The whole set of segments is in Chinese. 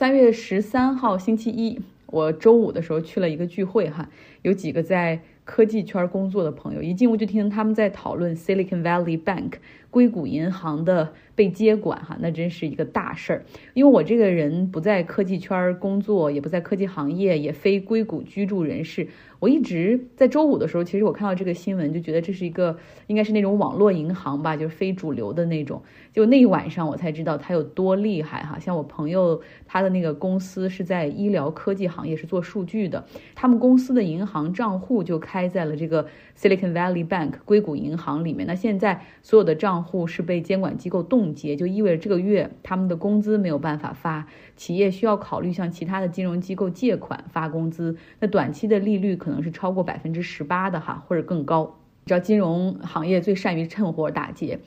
3月13号星期一，我周五的时候去了一个聚会哈，有几个在科技圈工作的朋友，一进屋就听他们在讨论 Silicon Valley Bank 硅谷银行的被接管哈，那真是一个大事儿。因为我这个人不在科技圈工作，也不在科技行业，也非硅谷居住人士，我一直在周五的时候，其实我看到这个新闻就觉得这是一个应该是那种网络银行吧，就是非主流的那种。就那一晚上我才知道它有多厉害哈，像我朋友他的那个公司是在医疗科技行业，是做数据的，他们公司的银行账户就开在了这个 Silicon Valley Bank 硅谷银行里面。那现在所有的账户是被监管机构冻结，就意味着这个月他们的工资没有办法发，企业需要考虑向其他的金融机构借款发工资，那短期的利率可能是超过18%的哈，或者更高。只要金融行业最善于趁火打劫。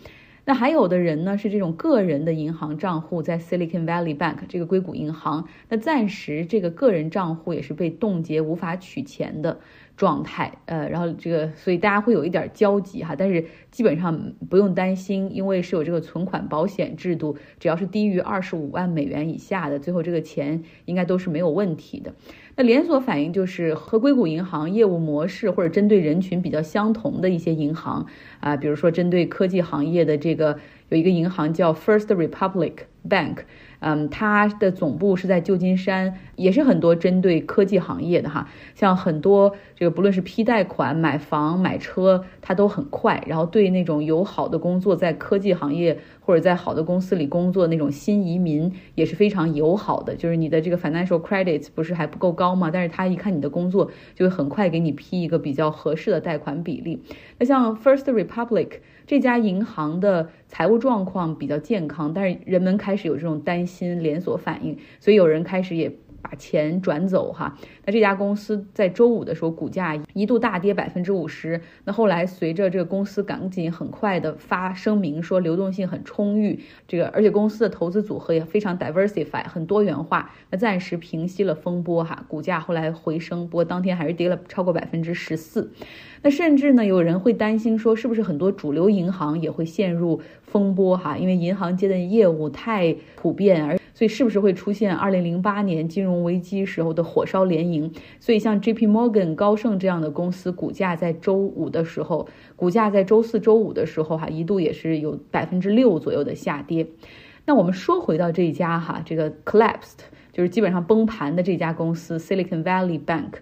那还有的人呢，是这种个人的银行账户在 Silicon Valley Bank 这个硅谷银行，那暂时这个个人账户也是被冻结无法取钱的状态，然后这个所以大家会有一点焦急哈，但是基本上不用担心，因为是有这个存款保险制度，只要是低于25万美元以下的，最后这个钱应该都是没有问题的。那连锁反应就是和硅谷银行业务模式或者针对人群比较相同的一些银行啊，比如说针对科技行业的这个有一个银行叫 First Republic Bank， 它的总部是在旧金山，也是很多针对科技行业的哈，像很多这个不论是批贷款、买房、买车，它都很快，然后对那种有好的工作在科技行业或者在好的公司里工作那种新移民也是非常友好的，就是你的这个 financial credits 不是还不够高吗？但是他一看你的工作就会很快给你批一个比较合适的贷款比例。那像 First Republic 这家银行的财务状况比较健康，但是人们开始有这种担心连锁反应，所以有人开始也把钱转走哈。那这家公司在周五的时候股价一度大跌50%，那后来随着这个公司赶紧很快的发声明说流动性很充裕，这个而且公司的投资组合也非常 diversify 很多元化，那暂时平息了风波哈，股价后来回升，不过当天还是跌了超过14%。那甚至呢有人会担心说是不是很多主流银行也会陷入风波哈，因为银行间的业务太普遍，而所以是不是会出现2008年金融危机时候的火烧连营？所以像 JP Morgan、高盛这样的公司股价在周四、周五的时候哈，一度也是有6%左右的下跌。那我们说回到这一家哈，这个 collapsed 就是基本上崩盘的这家公司 Silicon Valley Bank，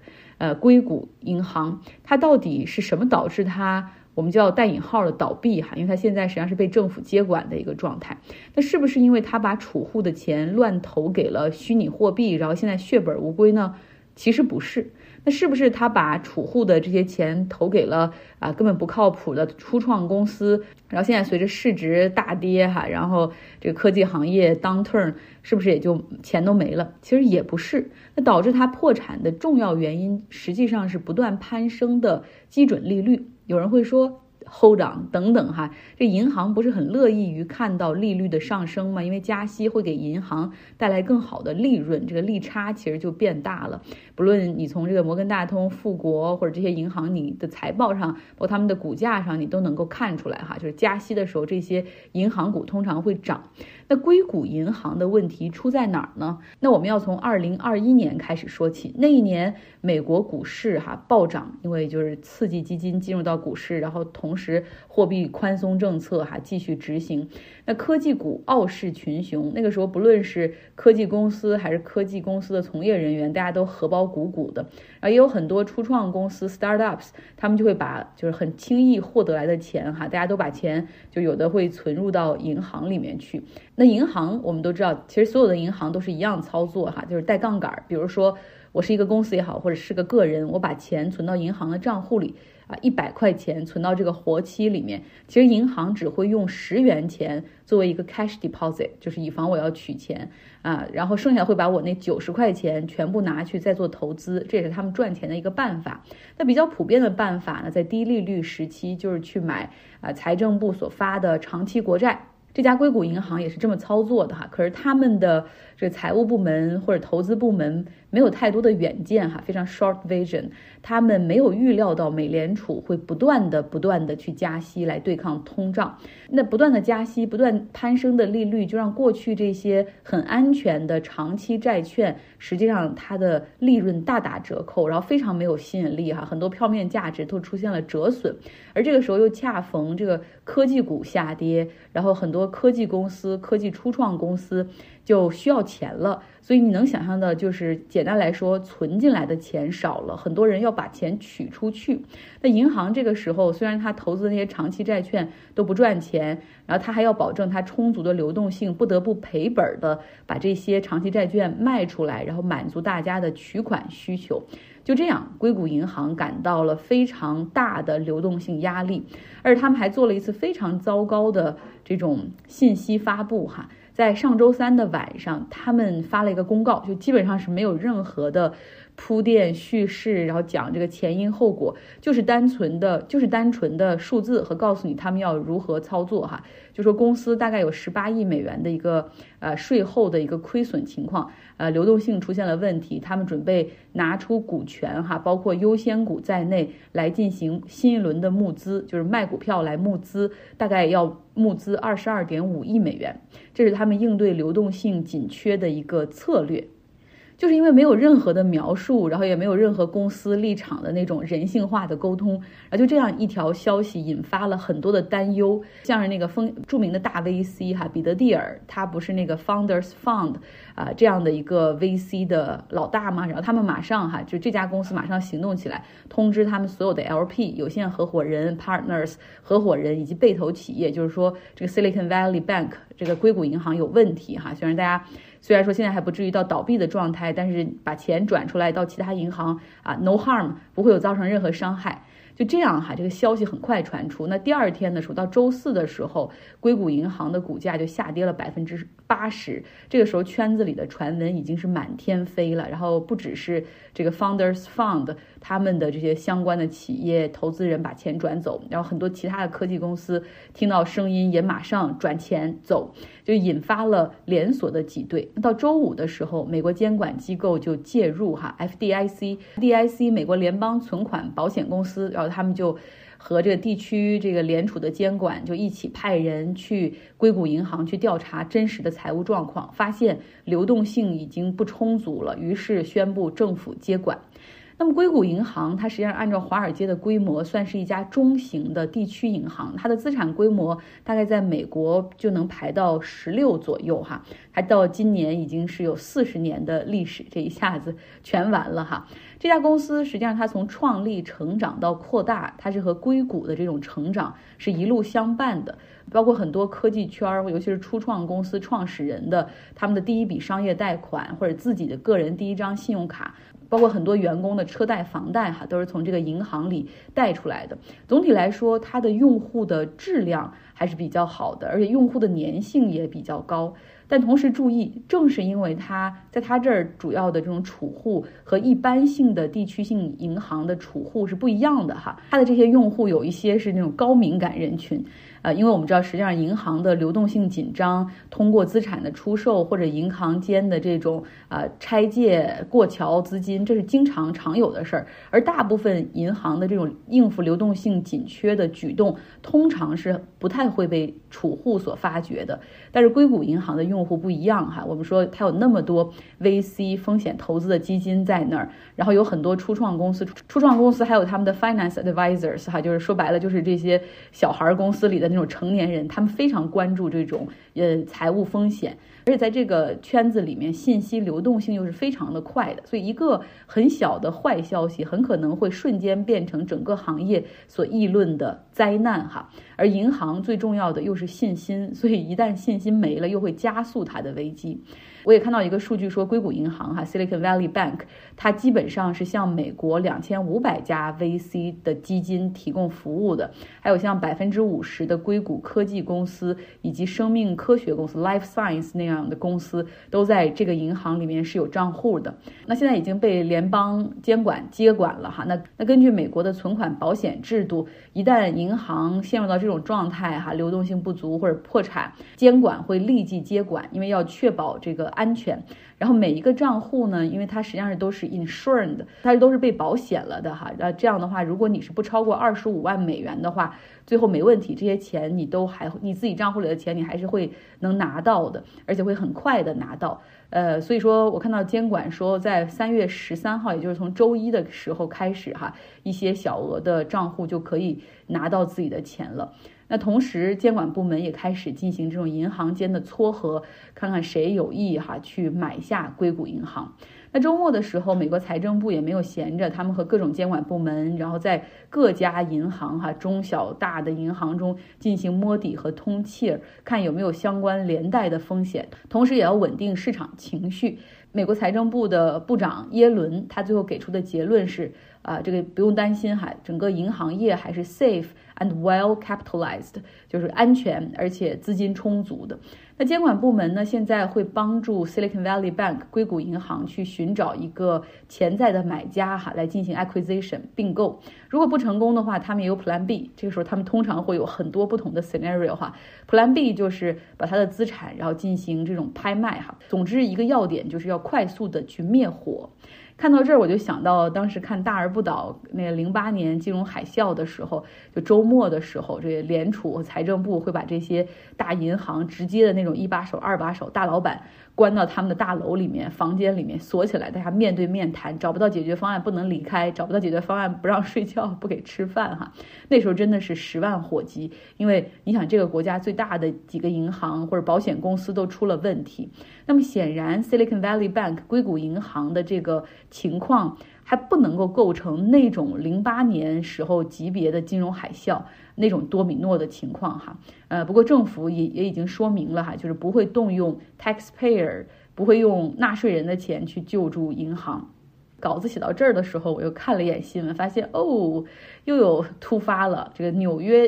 硅谷银行，它到底是什么导致它？我们叫带引号的倒闭哈，因为它现在实际上是被政府接管的一个状态。那是不是因为它把储户的钱乱投给了虚拟货币，然后现在血本无归呢？其实不是。那是不是他把储户的这些钱投给了根本不靠谱的初创公司，然后现在随着市值大跌哈，然后这个科技行业 downturn 是不是也就钱都没了？其实也不是。那导致他破产的重要原因实际上是不断攀升的基准利率。有人会说hold on 等等哈，这银行不是很乐意于看到利率的上升吗？因为加息会给银行带来更好的利润，这个利差其实就变大了。不论你从这个摩根大通、富国或者这些银行你的财报上，包括他们的股价上，你都能够看出来哈，就是加息的时候这些银行股通常会涨。那硅谷银行的问题出在哪儿呢？那我们要从2021年开始说起。那一年美国股市哈暴涨，因为就是刺激基金进入到股市，然后同时货币宽松政策哈继续执行，那科技股傲视群雄。那个时候不论是科技公司还是科技公司的从业人员，大家都荷包鼓鼓的，然后也有很多初创公司 startups， 他们就会把就是很轻易获得来的钱哈，大家都把钱就有的会存入到银行里面去。那银行我们都知道，其实所有的银行都是一样操作哈，就是带杠杆，比如说我是一个公司也好，或者是个个人，我把钱存到银行的账户里啊，100块钱存到这个活期里面，其实银行只会用10元钱作为一个 cash deposit， 就是以防我要取钱啊，然后剩下会把我那90块钱全部拿去再做投资，这也是他们赚钱的一个办法。那比较普遍的办法呢，在低利率时期就是去买财政部所发的长期国债。这家硅谷银行也是这么操作的哈，可是他们的这个财务部门或者投资部门没有太多的远见哈，非常 short vision， 他们没有预料到美联储会不断的去加息来对抗通胀，那不断的加息，不断攀升的利率，就让过去这些很安全的长期债券实际上它的利润大打折扣，然后非常没有吸引力哈，很多票面价值都出现了折损，而这个时候又恰逢这个科技股下跌，然后很多科技公司、科技初创公司就需要钱了，所以你能想象的就是简单来说，存进来的钱少了，很多人要把钱取出去。那银行这个时候虽然他投资的那些长期债券都不赚钱，然后他还要保证他充足的流动性，不得不赔本的把这些长期债券卖出来，然后满足大家的取款需求。就这样，硅谷银行感到了非常大的流动性压力，而他们还做了一次非常糟糕的这种信息发布哈。在上周三的晚上，他们发了一个公告，就基本上是没有任何的铺垫叙事，然后讲这个前因后果，就是单纯的数字和告诉你他们要如何操作哈。就说公司大概有18亿美元的一个税后的一个亏损情况，流动性出现了问题，他们准备拿出股权哈，包括优先股在内来进行新一轮的募资，就是卖股票来募资，大概要募资22.5亿美元，这是他们应对流动性紧缺的一个策略。就是因为没有任何的描述，然后也没有任何公司立场的那种人性化的沟通，然后就这样一条消息引发了很多的担忧，像是那个著名的大 VC 哈，彼得蒂尔，他不是那个 Founders Fund 这样的一个 VC 的老大吗？然后他们马上哈，就这家公司马上行动起来，通知他们所有的 LP 有限合伙人 partners 合伙人以及被投企业，就是说这个 Silicon Valley Bank 这个硅谷银行有问题哈，虽然说现在还不至于到倒闭的状态，但是把钱转出来到其他银行no harm， 不会有造成任何伤害。就这样哈，这个消息很快传出。那第二天的时候，到周四的时候，硅谷银行的股价就下跌了80%。这个时候，圈子里的传闻已经是满天飞了。然后不只是这个 Founders Fund 他们的这些相关的企业投资人把钱转走，然后很多其他的科技公司听到声音也马上转钱走，就引发了连锁的挤兑。到周五的时候，美国监管机构就介入哈 ，FDIC 美国联邦存款保险公司。然后他们就和这个地区这个联储的监管就一起派人去硅谷银行去调查真实的财务状况，发现流动性已经不充足了，于是宣布政府接管。那么硅谷银行它实际上按照华尔街的规模算是一家中型的地区银行，它的资产规模大概在美国就能排到16左右哈，它到今年已经是有40年的历史，这一下子全完了哈。这家公司实际上它从创立成长到扩大，它是和硅谷的这种成长是一路相伴的，包括很多科技圈尤其是初创公司创始人的他们的第一笔商业贷款或者自己的个人第一张信用卡，包括很多员工的车贷房贷哈，都是从这个银行里贷出来的。总体来说，它的用户的质量还是比较好的，而且用户的粘性也比较高。但同时注意，正是因为它在它这儿主要的这种储户和一般性的地区性银行的储户是不一样的哈，它的这些用户有一些是那种高敏感人群，因为我们知道实际上银行的流动性紧张，通过资产的出售或者银行间的这种拆借过桥资金，这是经常常有的事儿。而大部分银行的这种应付流动性紧缺的举动，通常是不太会被储户所发觉的。但是硅谷银行的用户不一样哈，我们说它有那么多 VC 风险投资的基金在那儿，然后有很多初创公司还有他们的 finance advisors 哈，就是说白了就是这些小孩公司里的那种成年人，他们非常关注这种财务风险，而且在这个圈子里面，信息流动性又是非常的快的，所以一个很小的坏消息很可能会瞬间变成整个行业所议论的灾难哈。而银行最重要的又是信心，所以一旦信心没了，又会加速它的危机。我也看到一个数据说，硅谷银行Silicon Valley Bank 它基本上是向美国2500家 VC 的基金提供服务的，还有像50%的硅谷科技公司以及生命科学公司 Life Science 那样的公司都在这个银行里面是有账户的。那现在已经被联邦监管接管了那根据美国的存款保险制度，一旦银行陷入到这种状态流动性不足或者破产，监管会立即接管，因为要确保这个安全。然后每一个账户呢，因为它实际上是都是 insured， 它都是被保险了的这样的话，如果你是不超过25万美元的话，最后没问题，这些钱你都还你自己账户里的钱你还是会能拿到的，而且会很快的拿到。所以说我看到监管说在3月13号，也就是从周一的时候开始一些小额的账户就可以拿到自己的钱了。那同时监管部门也开始进行这种银行间的撮合，看看谁有意去买下硅谷银行。那周末的时候，美国财政部也没有闲着，他们和各种监管部门，然后在各家银行中小大的银行中进行摸底和通气，看有没有相关连带的风险，同时也要稳定市场情绪。美国财政部的部长耶伦，他最后给出的结论是这个不用担心整个银行业还是 safe and well capitalized， 就是安全而且资金充足的。那监管部门呢，现在会帮助 Silicon Valley Bank 硅谷银行去寻找一个潜在的买家来进行 acquisition 并购。如果不成功的话，他们也有 plan B， 这个时候他们通常会有很多不同的 scenario plan B 就是把他的资产然后进行这种拍卖总之一个要点就是要快速的去灭火。看到这儿，我就想到当时看《大而不倒》那个08年金融海啸的时候，就周末的时候，这联储财政部会把这些大银行直接的那种一把手、二把手大老板关到他们的大楼里面、房间里面锁起来，大家面对面谈，找不到解决方案不能离开，找不到解决方案不让睡觉、不给吃饭那时候真的是10万火急，因为你想这个国家最大的几个银行或者保险公司都出了问题。那么显然 Silicon Valley Bank 硅谷银行的这个情况还不能够构成那种08年时候级别的金融海啸那种多米诺的情况不过政府也已经说明了就是不会动用 taxpayer， 不会用纳税人的钱去救助银行。稿子写到这儿的时候，我又看了一眼新闻，发现又有突发了。这个纽约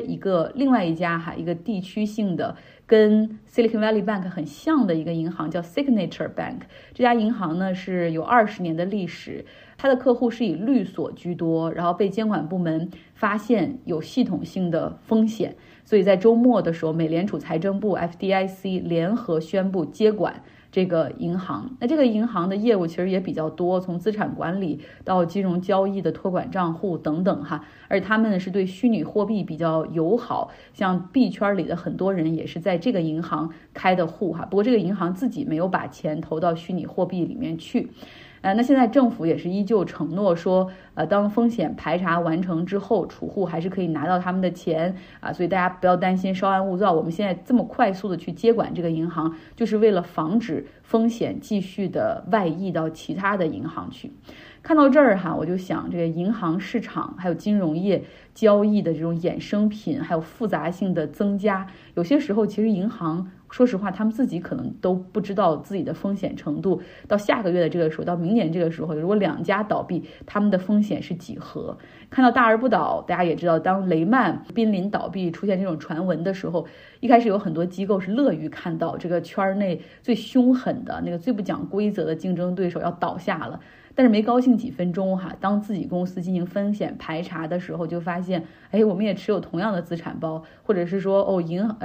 另外一家一个地区性的跟 Silicon Valley Bank 很像的一个银行叫 Signature Bank， 这家银行呢是有20年的历史，它的客户是以律所居多，然后被监管部门发现有系统性的风险，所以在周末的时候，美联储财政部 FDIC 联合宣布接管这个银行。那这个银行的业务其实也比较多，从资产管理到金融交易的托管账户等等而他们是对虚拟货币比较友好，像币圈里的很多人也是在这个银行开的户不过这个银行自己没有把钱投到虚拟货币里面去。那现在政府也是依旧承诺说当风险排查完成之后，储户还是可以拿到他们的钱所以大家不要担心，稍安勿躁。我们现在这么快速的去接管这个银行，就是为了防止风险继续的外溢到其他的银行去。看到这儿我就想，这个银行市场还有金融业交易的这种衍生品还有复杂性的增加，有些时候其实银行说实话他们自己可能都不知道自己的风险程度，到下个月的这个时候，到明年这个时候，如果2家倒闭，他们的风险是几何。看到大而不倒，大家也知道当雷曼濒临倒闭出现这种传闻的时候，一开始有很多机构是乐于看到这个圈内最凶狠的那个最不讲规则的竞争对手要倒下了，但是没高兴几分钟当自己公司进行风险排查的时候，就发现我们也持有同样的资产包，或者是说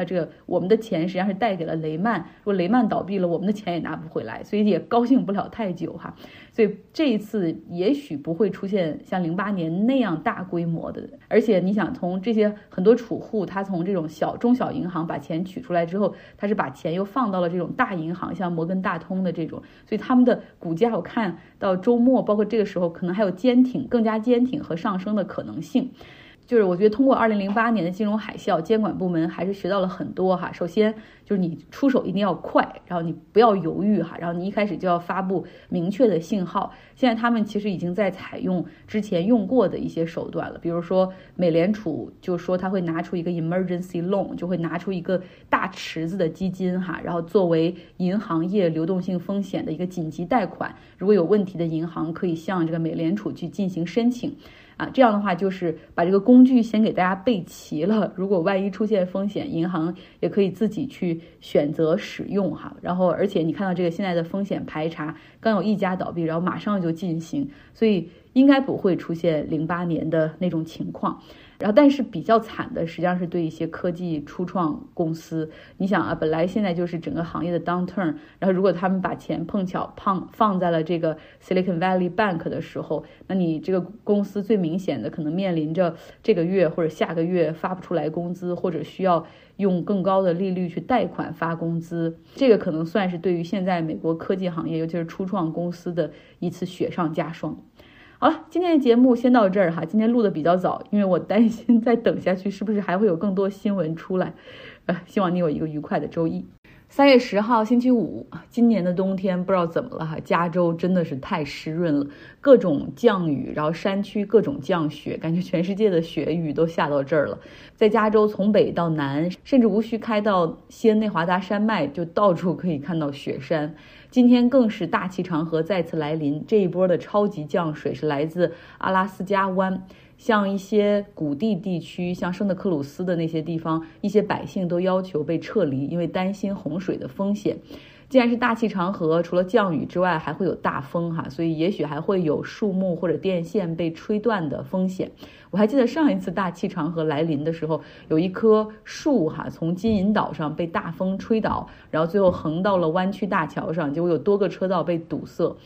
这个我们的钱实际上是带给了雷曼，如果雷曼倒闭了，我们的钱也拿不回来，所以也高兴不了太久所以这一次也许不会出现像08年那样大规模的。而且你想，从这些很多储户，他从这种中小银行把钱取出来之后，他是把钱又放到了这种大银行，像摩根大通的这种，所以他们的股价我看到周末包括这个时候可能还有坚挺更加坚挺和上升的可能性。就是我觉得通过2008年的金融海啸，监管部门还是学到了很多哈。首先就是你出手一定要快，然后你不要犹豫哈，然后你一开始就要发布明确的信号。现在他们其实已经在采用之前用过的一些手段了，比如说美联储就说他会拿出一个 emergency loan， 就会拿出一个大池子的基金哈，然后作为银行业流动性风险的一个紧急贷款，如果有问题的银行可以向这个美联储去进行申请啊，这样的话就是把这个工具先给大家备齐了，如果万一出现风险，银行也可以自己去选择使用哈。然后而且你看到这个现在的风险排查，刚有一家倒闭，然后马上就进行，所以应该不会出现08年的那种情况。然后但是比较惨的实际上是对一些科技初创公司，你想啊，本来现在就是整个行业的 downturn， 然后如果他们把钱碰巧放在了这个 Silicon Valley Bank 的时候，那你这个公司最明显的可能面临着这个月或者下个月发不出来工资，或者需要用更高的利率去贷款发工资，这个可能算是对于现在美国科技行业尤其是初创公司的一次雪上加霜。好了，今天的节目先到这儿哈。今天录的比较早，因为我担心再等下去是不是还会有更多新闻出来。希望你有一个愉快的周一。3月10号星期五，今年的冬天不知道怎么了哈，加州真的是太湿润了，各种降雨，然后山区各种降雪，感觉全世界的雪雨都下到这儿了。在加州从北到南，甚至无需开到西安内华达山脉，就到处可以看到雪山。今天更是大气长河再次来临，这一波的超级降水是来自阿拉斯加湾。像一些谷地地区，像圣特克鲁斯的那些地方，一些百姓都要求被撤离，因为担心洪水的风险。既然是大气长河，除了降雨之外还会有大风哈，所以也许还会有树木或者电线被吹断的风险。我还记得上一次大气长河来临的时候，有一棵树哈从金银岛上被大风吹倒，然后最后横到了湾区大桥上，结果有多个车道被堵塞。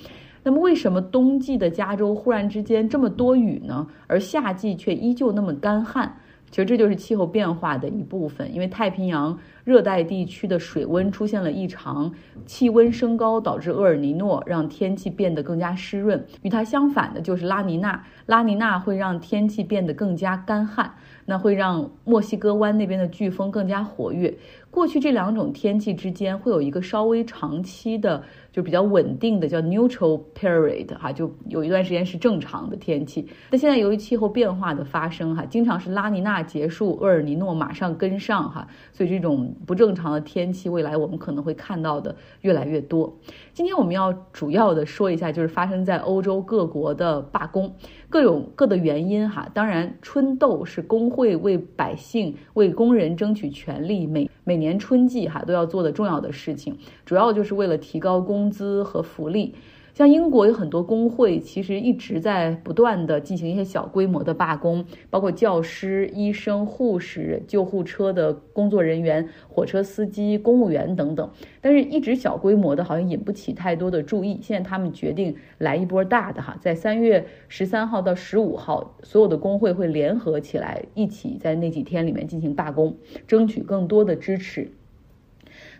那么为什么冬季的加州忽然之间这么多雨呢？而夏季却依旧那么干旱？其实这就是气候变化的一部分，因为太平洋热带地区的水温出现了异常，气温升高导致厄尔尼诺，让天气变得更加湿润。与它相反的就是拉尼娜，拉尼娜会让天气变得更加干旱，那会让墨西哥湾那边的飓风更加活跃。过去这两种天气之间会有一个稍微长期的就比较稳定的叫 neutral period 哈，就有一段时间是正常的天气。但现在由于气候变化的发生哈，经常是拉尼娜结束，厄尔尼诺马上跟上哈，所以这种不正常的天气未来我们可能会看到的越来越多。今天我们要主要的说一下就是发生在欧洲各国的罢工，各有各的原因哈。当然春斗是工会为百姓为工人争取权利每年春季哈都要做的重要的事情，主要就是为了提高工资和福利。像英国有很多工会其实一直在不断的进行一些小规模的罢工，包括教师、医生、护士、救护车的工作人员、火车司机、公务员等等，但是一直小规模的好像引不起太多的注意。现在他们决定来一波大的哈，在3月13号到15号，所有的工会会联合起来一起在那几天里面进行罢工，争取更多的支持。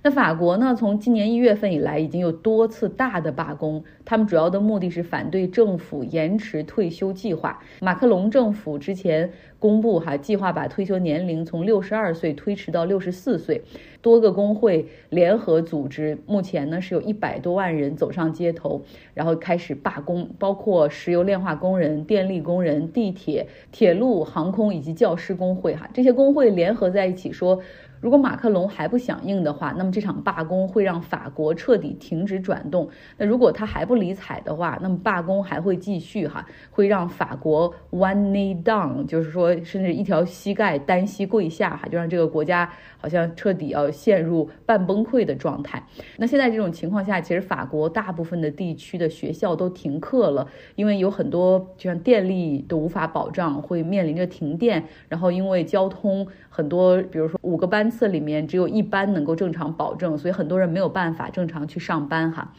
那法国呢，从今年1月份以来已经有多次大的罢工，他们主要的目的是反对政府延迟退休计划。马克龙政府之前公布哈，计划把退休年龄从62岁推迟到64岁。多个工会联合组织，目前呢是有100多万人走上街头，然后开始罢工，包括石油炼化工人、电力工人、地铁、铁路、航空以及教师工会哈，这些工会联合在一起说，如果马克龙还不响应的话，那么这场罢工会让法国彻底停止转动。那如果他还不理睬的话，那么罢工还会继续哈，会让法国 one knee down， 就是说甚至一条膝盖单膝跪下哈，就让这个国家好像彻底要陷入半崩溃的状态。那现在这种情况下，其实法国大部分的地区的学校都停课了，因为有很多就像电力都无法保障，会面临着停电，然后因为交通很多，比如说5个班次里面只有1班能够正常保证，所以很多人没有办法正常去上班哈。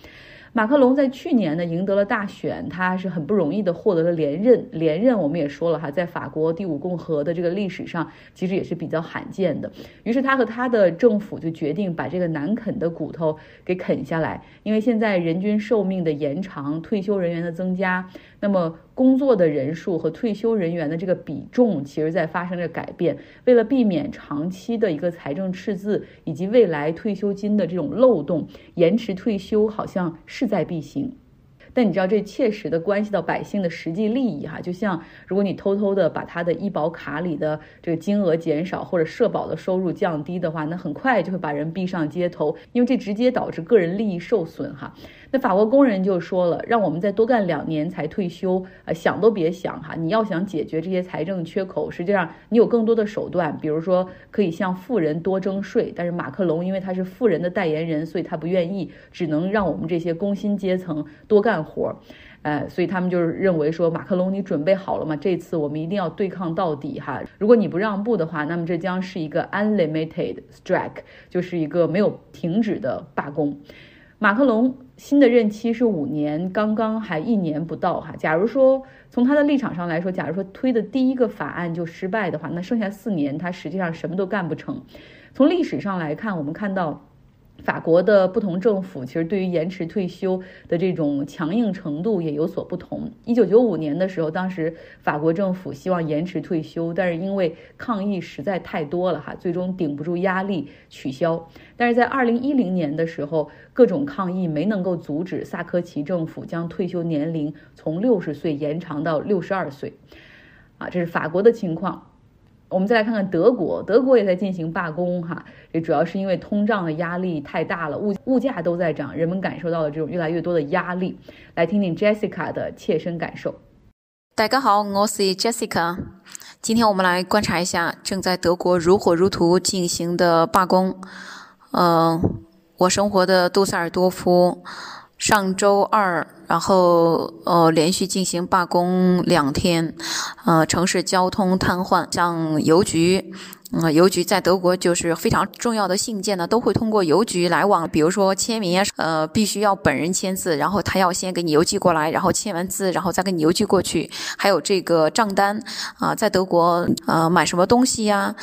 马克龙在去年呢赢得了大选，他是很不容易的获得了连任我们也说了哈，在法国第5共和的这个历史上其实也是比较罕见的。于是他和他的政府就决定把这个难啃的骨头给啃下来，因为现在人均寿命的延长，退休人员的增加，那么工作的人数和退休人员的这个比重其实在发生着改变。为了避免长期的一个财政赤字以及未来退休金的这种漏洞，延迟退休好像势在必行。但你知道这切实的关系到百姓的实际利益哈，就像如果你偷偷的把他的医保卡里的这个金额减少或者社保的收入降低的话，那很快就会把人逼上街头，因为这直接导致个人利益受损哈。那法国工人就说了，让我们再多干2年才退休，想都别想哈！你要想解决这些财政缺口，实际上你有更多的手段，比如说可以向富人多征税，但是马克龙因为他是富人的代言人，所以他不愿意，只能让我们这些工薪阶层多干活。所以他们就是认为说，马克龙你准备好了吗？这次我们一定要对抗到底哈！如果你不让步的话，那么这将是一个 unlimited strike， 就是一个没有停止的罢工。马克龙新的任期是5年，刚刚还1年不到哈。假如说从他的立场上来说，假如说推的第一个法案就失败的话，那剩下4年他实际上什么都干不成。从历史上来看，我们看到法国的不同政府其实对于延迟退休的这种强硬程度也有所不同。1995年的时候，当时法国政府希望延迟退休，但是因为抗议实在太多了哈，最终顶不住压力取消。但是在2010年的时候，各种抗议没能够阻止萨科齐政府将退休年龄从60岁延长到62岁。这是法国的情况。我们再来看看德国，德国也在进行罢工哈，这主要是因为通胀的压力太大了，物价都在涨，人们感受到了这种越来越多的压力。来听听 Jessica 的切身感受。大家好，我是 Jessica。今天我们来观察一下正在德国如火如荼进行的罢工。我生活的杜塞尔多夫上周2，然后连续进行罢工2天，城市交通瘫痪，像邮局，邮局在德国就是非常重要的信件呢，都会通过邮局来往，比如说签名，必须要本人签字，然后他要先给你邮寄过来，然后签完字，然后再给你邮寄过去。还有这个账单啊，在德国买什么东西呀，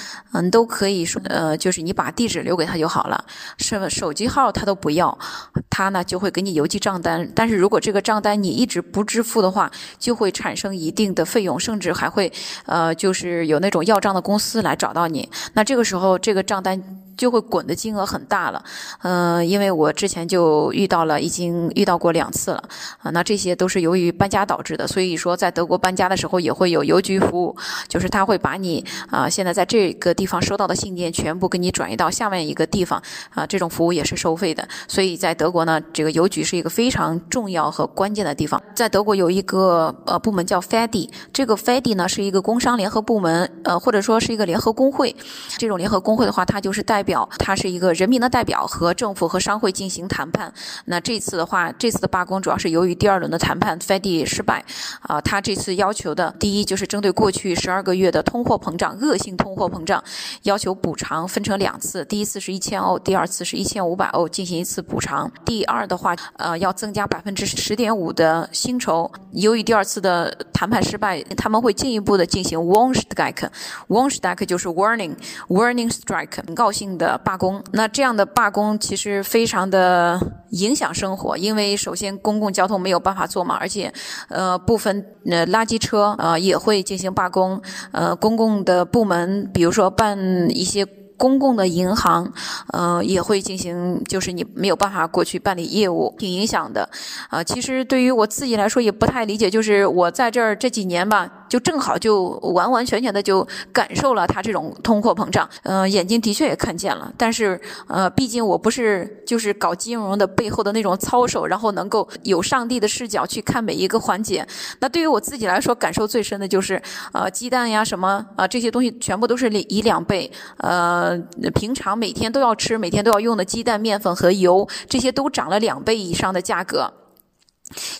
都可以说，就是你把地址留给他就好了，手机号他都不要，他呢就会给你邮寄账单。但是如果这个账单你一直不支付的话，就会产生一定的费用，甚至还会就是有那种要账的公司来找到你。那这个时候这个账单就会滚的金额很大了，因为我之前就已经遇到过2次了，那这些都是由于搬家导致的。所以说在德国搬家的时候也会有邮局服务，就是他会把你现在在这个地方收到的信件全部给你转移到下面一个地方，这种服务也是收费的。所以在德国呢，这个邮局是一个非常重要和关键的地方。在德国有一个部门叫 Verdi， 这个 Verdi 呢是一个工商联合部门，或者说是一个联合工会。这种联合工会的话，它就是他是一个人民的代表，和政府和商会进行谈判。那这次的罢工主要是由于第2轮的谈判 FDIC 失败。他这次要求的第一就是针对过去12个月的通货膨胀，恶性通货膨胀，要求补偿，分成2次，第一次是1000欧，第二次是1500欧，进行一次补偿。第二的话，要增加10.5% 的薪酬。由于第2次的谈判失败，他们会进一步的进行 Warnstrike， 就是 Warning Strike， 警告性的罢工。那这样的罢工其实非常的影响生活，因为首先公共交通没有办法坐满，而且部分垃圾车也会进行罢工，公共的部门，比如说办一些公共的银行，也会进行，就是你没有办法过去办理业务，挺影响的。其实对于我自己来说也不太理解，就是我在这儿这几年吧，就正好就完完全全的就感受了它这种通货膨胀，眼睛的确也看见了。但是毕竟我不是就是搞金融的背后的那种操守，然后能够有上帝的视角去看每一个环节。那对于我自己来说，感受最深的就是鸡蛋呀什么这些东西全部都是以2倍，平常每天都要吃，每天都要用的鸡蛋、面粉和油，这些都涨了2倍以上的价格。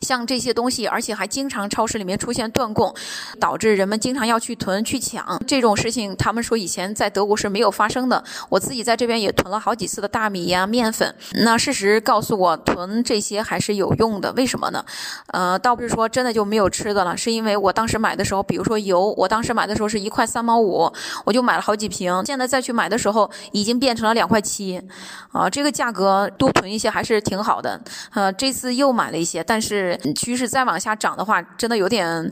像这些东西，而且还经常超市里面出现断供，导致人们经常要去囤去抢。这种事情他们说以前在德国是没有发生的，我自己在这边也囤了好几次的大米呀、面粉。那事实告诉我，囤这些还是有用的。为什么呢？倒不是说真的就没有吃的了，是因为我当时买的时候，比如说油，我当时买的时候是1.35块，我就买了好几瓶，现在再去买的时候已经变成了2.7块。这个价格多囤一些还是挺好的。这次又买了一些，但是趋势再往下涨的话，真的有点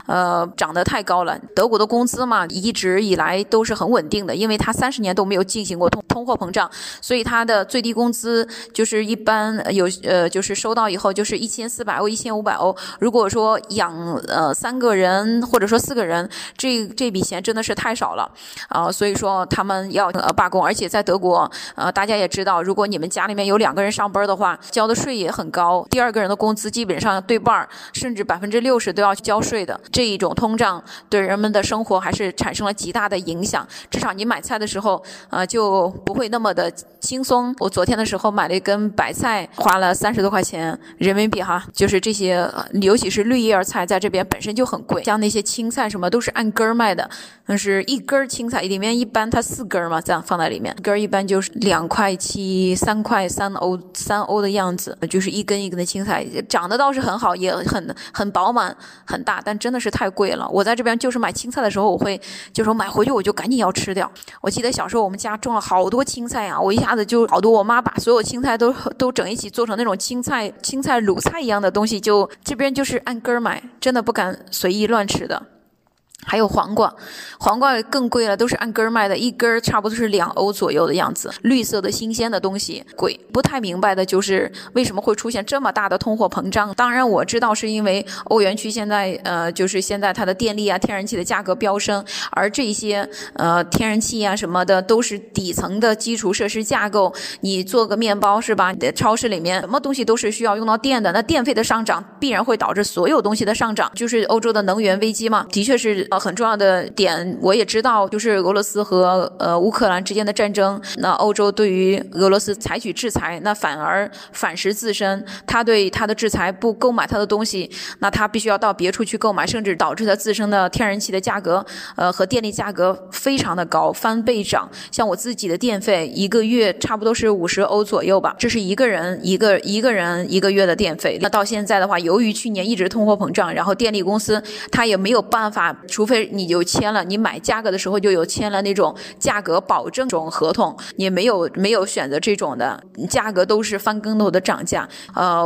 涨得太高了。德国的工资嘛，一直以来都是很稳定的，因为它30年都没有进行过通货膨胀，所以它的最低工资就是一般有就是收到以后就是1400欧、1500欧。如果说养3个人或者说4个人，这笔钱真的是太少了啊、所以说他们要罢工，而且在德国大家也知道，如果你们家里面有2个人上班的话，交的税也很高，第二个人的工资基本上对半甚至60%都要交税的。这一种通胀对人们的生活还是产生了极大的影响，至少你买菜的时候就不会那么的轻松。我昨天的时候买了一根白菜，花了30多块钱人民币哈，就是这些尤其是绿叶菜在这边本身就很贵，像那些青菜什么都是按根卖的，但是一根青菜里面一般它4根嘛，这样放在里面，根一般就是2.7块、3块3欧、3欧的样子，就是一根一根的青菜，长得倒是很好，也很饱满很大，但真的是太贵了。我在这边就是买青菜的时候，我会就是买回去我就赶紧要吃掉。我记得小时候我们家种了好多青菜啊，我一下子就好多，我妈把所有青菜都整一起做成那种青菜卤菜一样的东西，就这边就是按根买，真的不敢随意乱吃的。还有黄瓜更贵了，都是按根卖的，一根差不多是2欧左右的样子。绿色的新鲜的东西贵，不太明白的就是为什么会出现这么大的通货膨胀。当然我知道是因为欧元区现在就是现在它的电力啊、天然气的价格飙升，而这些天然气啊什么的都是底层的基础设施架构。你做个面包是吧，你的超市里面什么东西都是需要用到电的，那电费的上涨必然会导致所有东西的上涨，就是欧洲的能源危机嘛，的确是很重要的点。我也知道就是俄罗斯和乌克兰之间的战争，那欧洲对于俄罗斯采取制裁，那反而反噬自身，他对他的制裁不购买他的东西，那他必须要到别处去购买，甚至导致他自身的天然气的价格和电力价格非常的高，翻倍涨。像我自己的电费1个月差不多是50欧左右吧，这是一个人1个月的电费。那到现在的话，由于去年一直通货膨胀，然后电力公司他也没有办法，除非你有签了，你买价格的时候就有签了那种价格保证种合同，你没有选择这种的，价格都是翻跟头的涨价。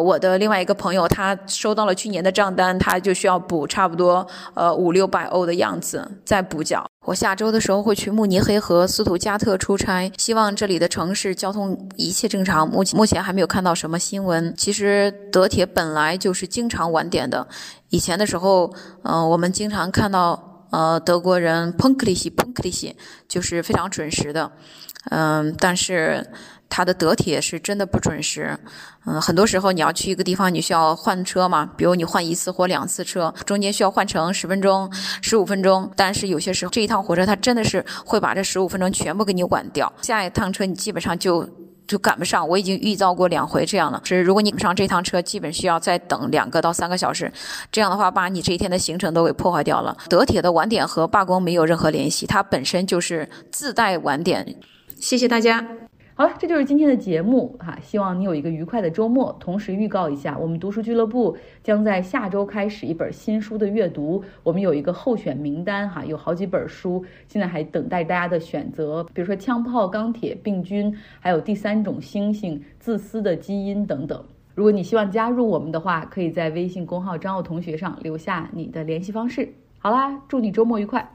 我的另外一个朋友他收到了去年的账单，他就需要补差不多500-600欧的样子再补缴。我下周的时候会去慕尼黑和斯图加特出差，希望这里的城市交通一切正常。目前还没有看到什么新闻。其实德铁本来就是经常晚点的，以前的时候我们经常看到德国人 punktlich 就是非常准时的，但是它的德铁是真的不准时。很多时候你要去一个地方，你需要换车嘛，比如你换1次或2次车，中间需要换乘10分钟、15分钟，但是有些时候这一趟火车它真的是会把这15分钟全部给你晚掉，下一趟车你基本上就赶不上。我已经遇到过2回这样了，是如果你赶不上这趟车，基本需要再等2到3个小时，这样的话把你这一天的行程都给破坏掉了。德铁的晚点和罢工没有任何联系，它本身就是自带晚点。谢谢大家。好了，这就是今天的节目哈，希望你有一个愉快的周末。同时预告一下，我们读书俱乐部将在下周开始一本新书的阅读，我们有一个候选名单哈，有好几本书，现在还等待大家的选择，比如说《枪炮、钢铁、病菌》，还有《第3种猩猩：自私的基因》等等。如果你希望加入我们的话，可以在微信公号张奥同学上留下你的联系方式。好啦，祝你周末愉快。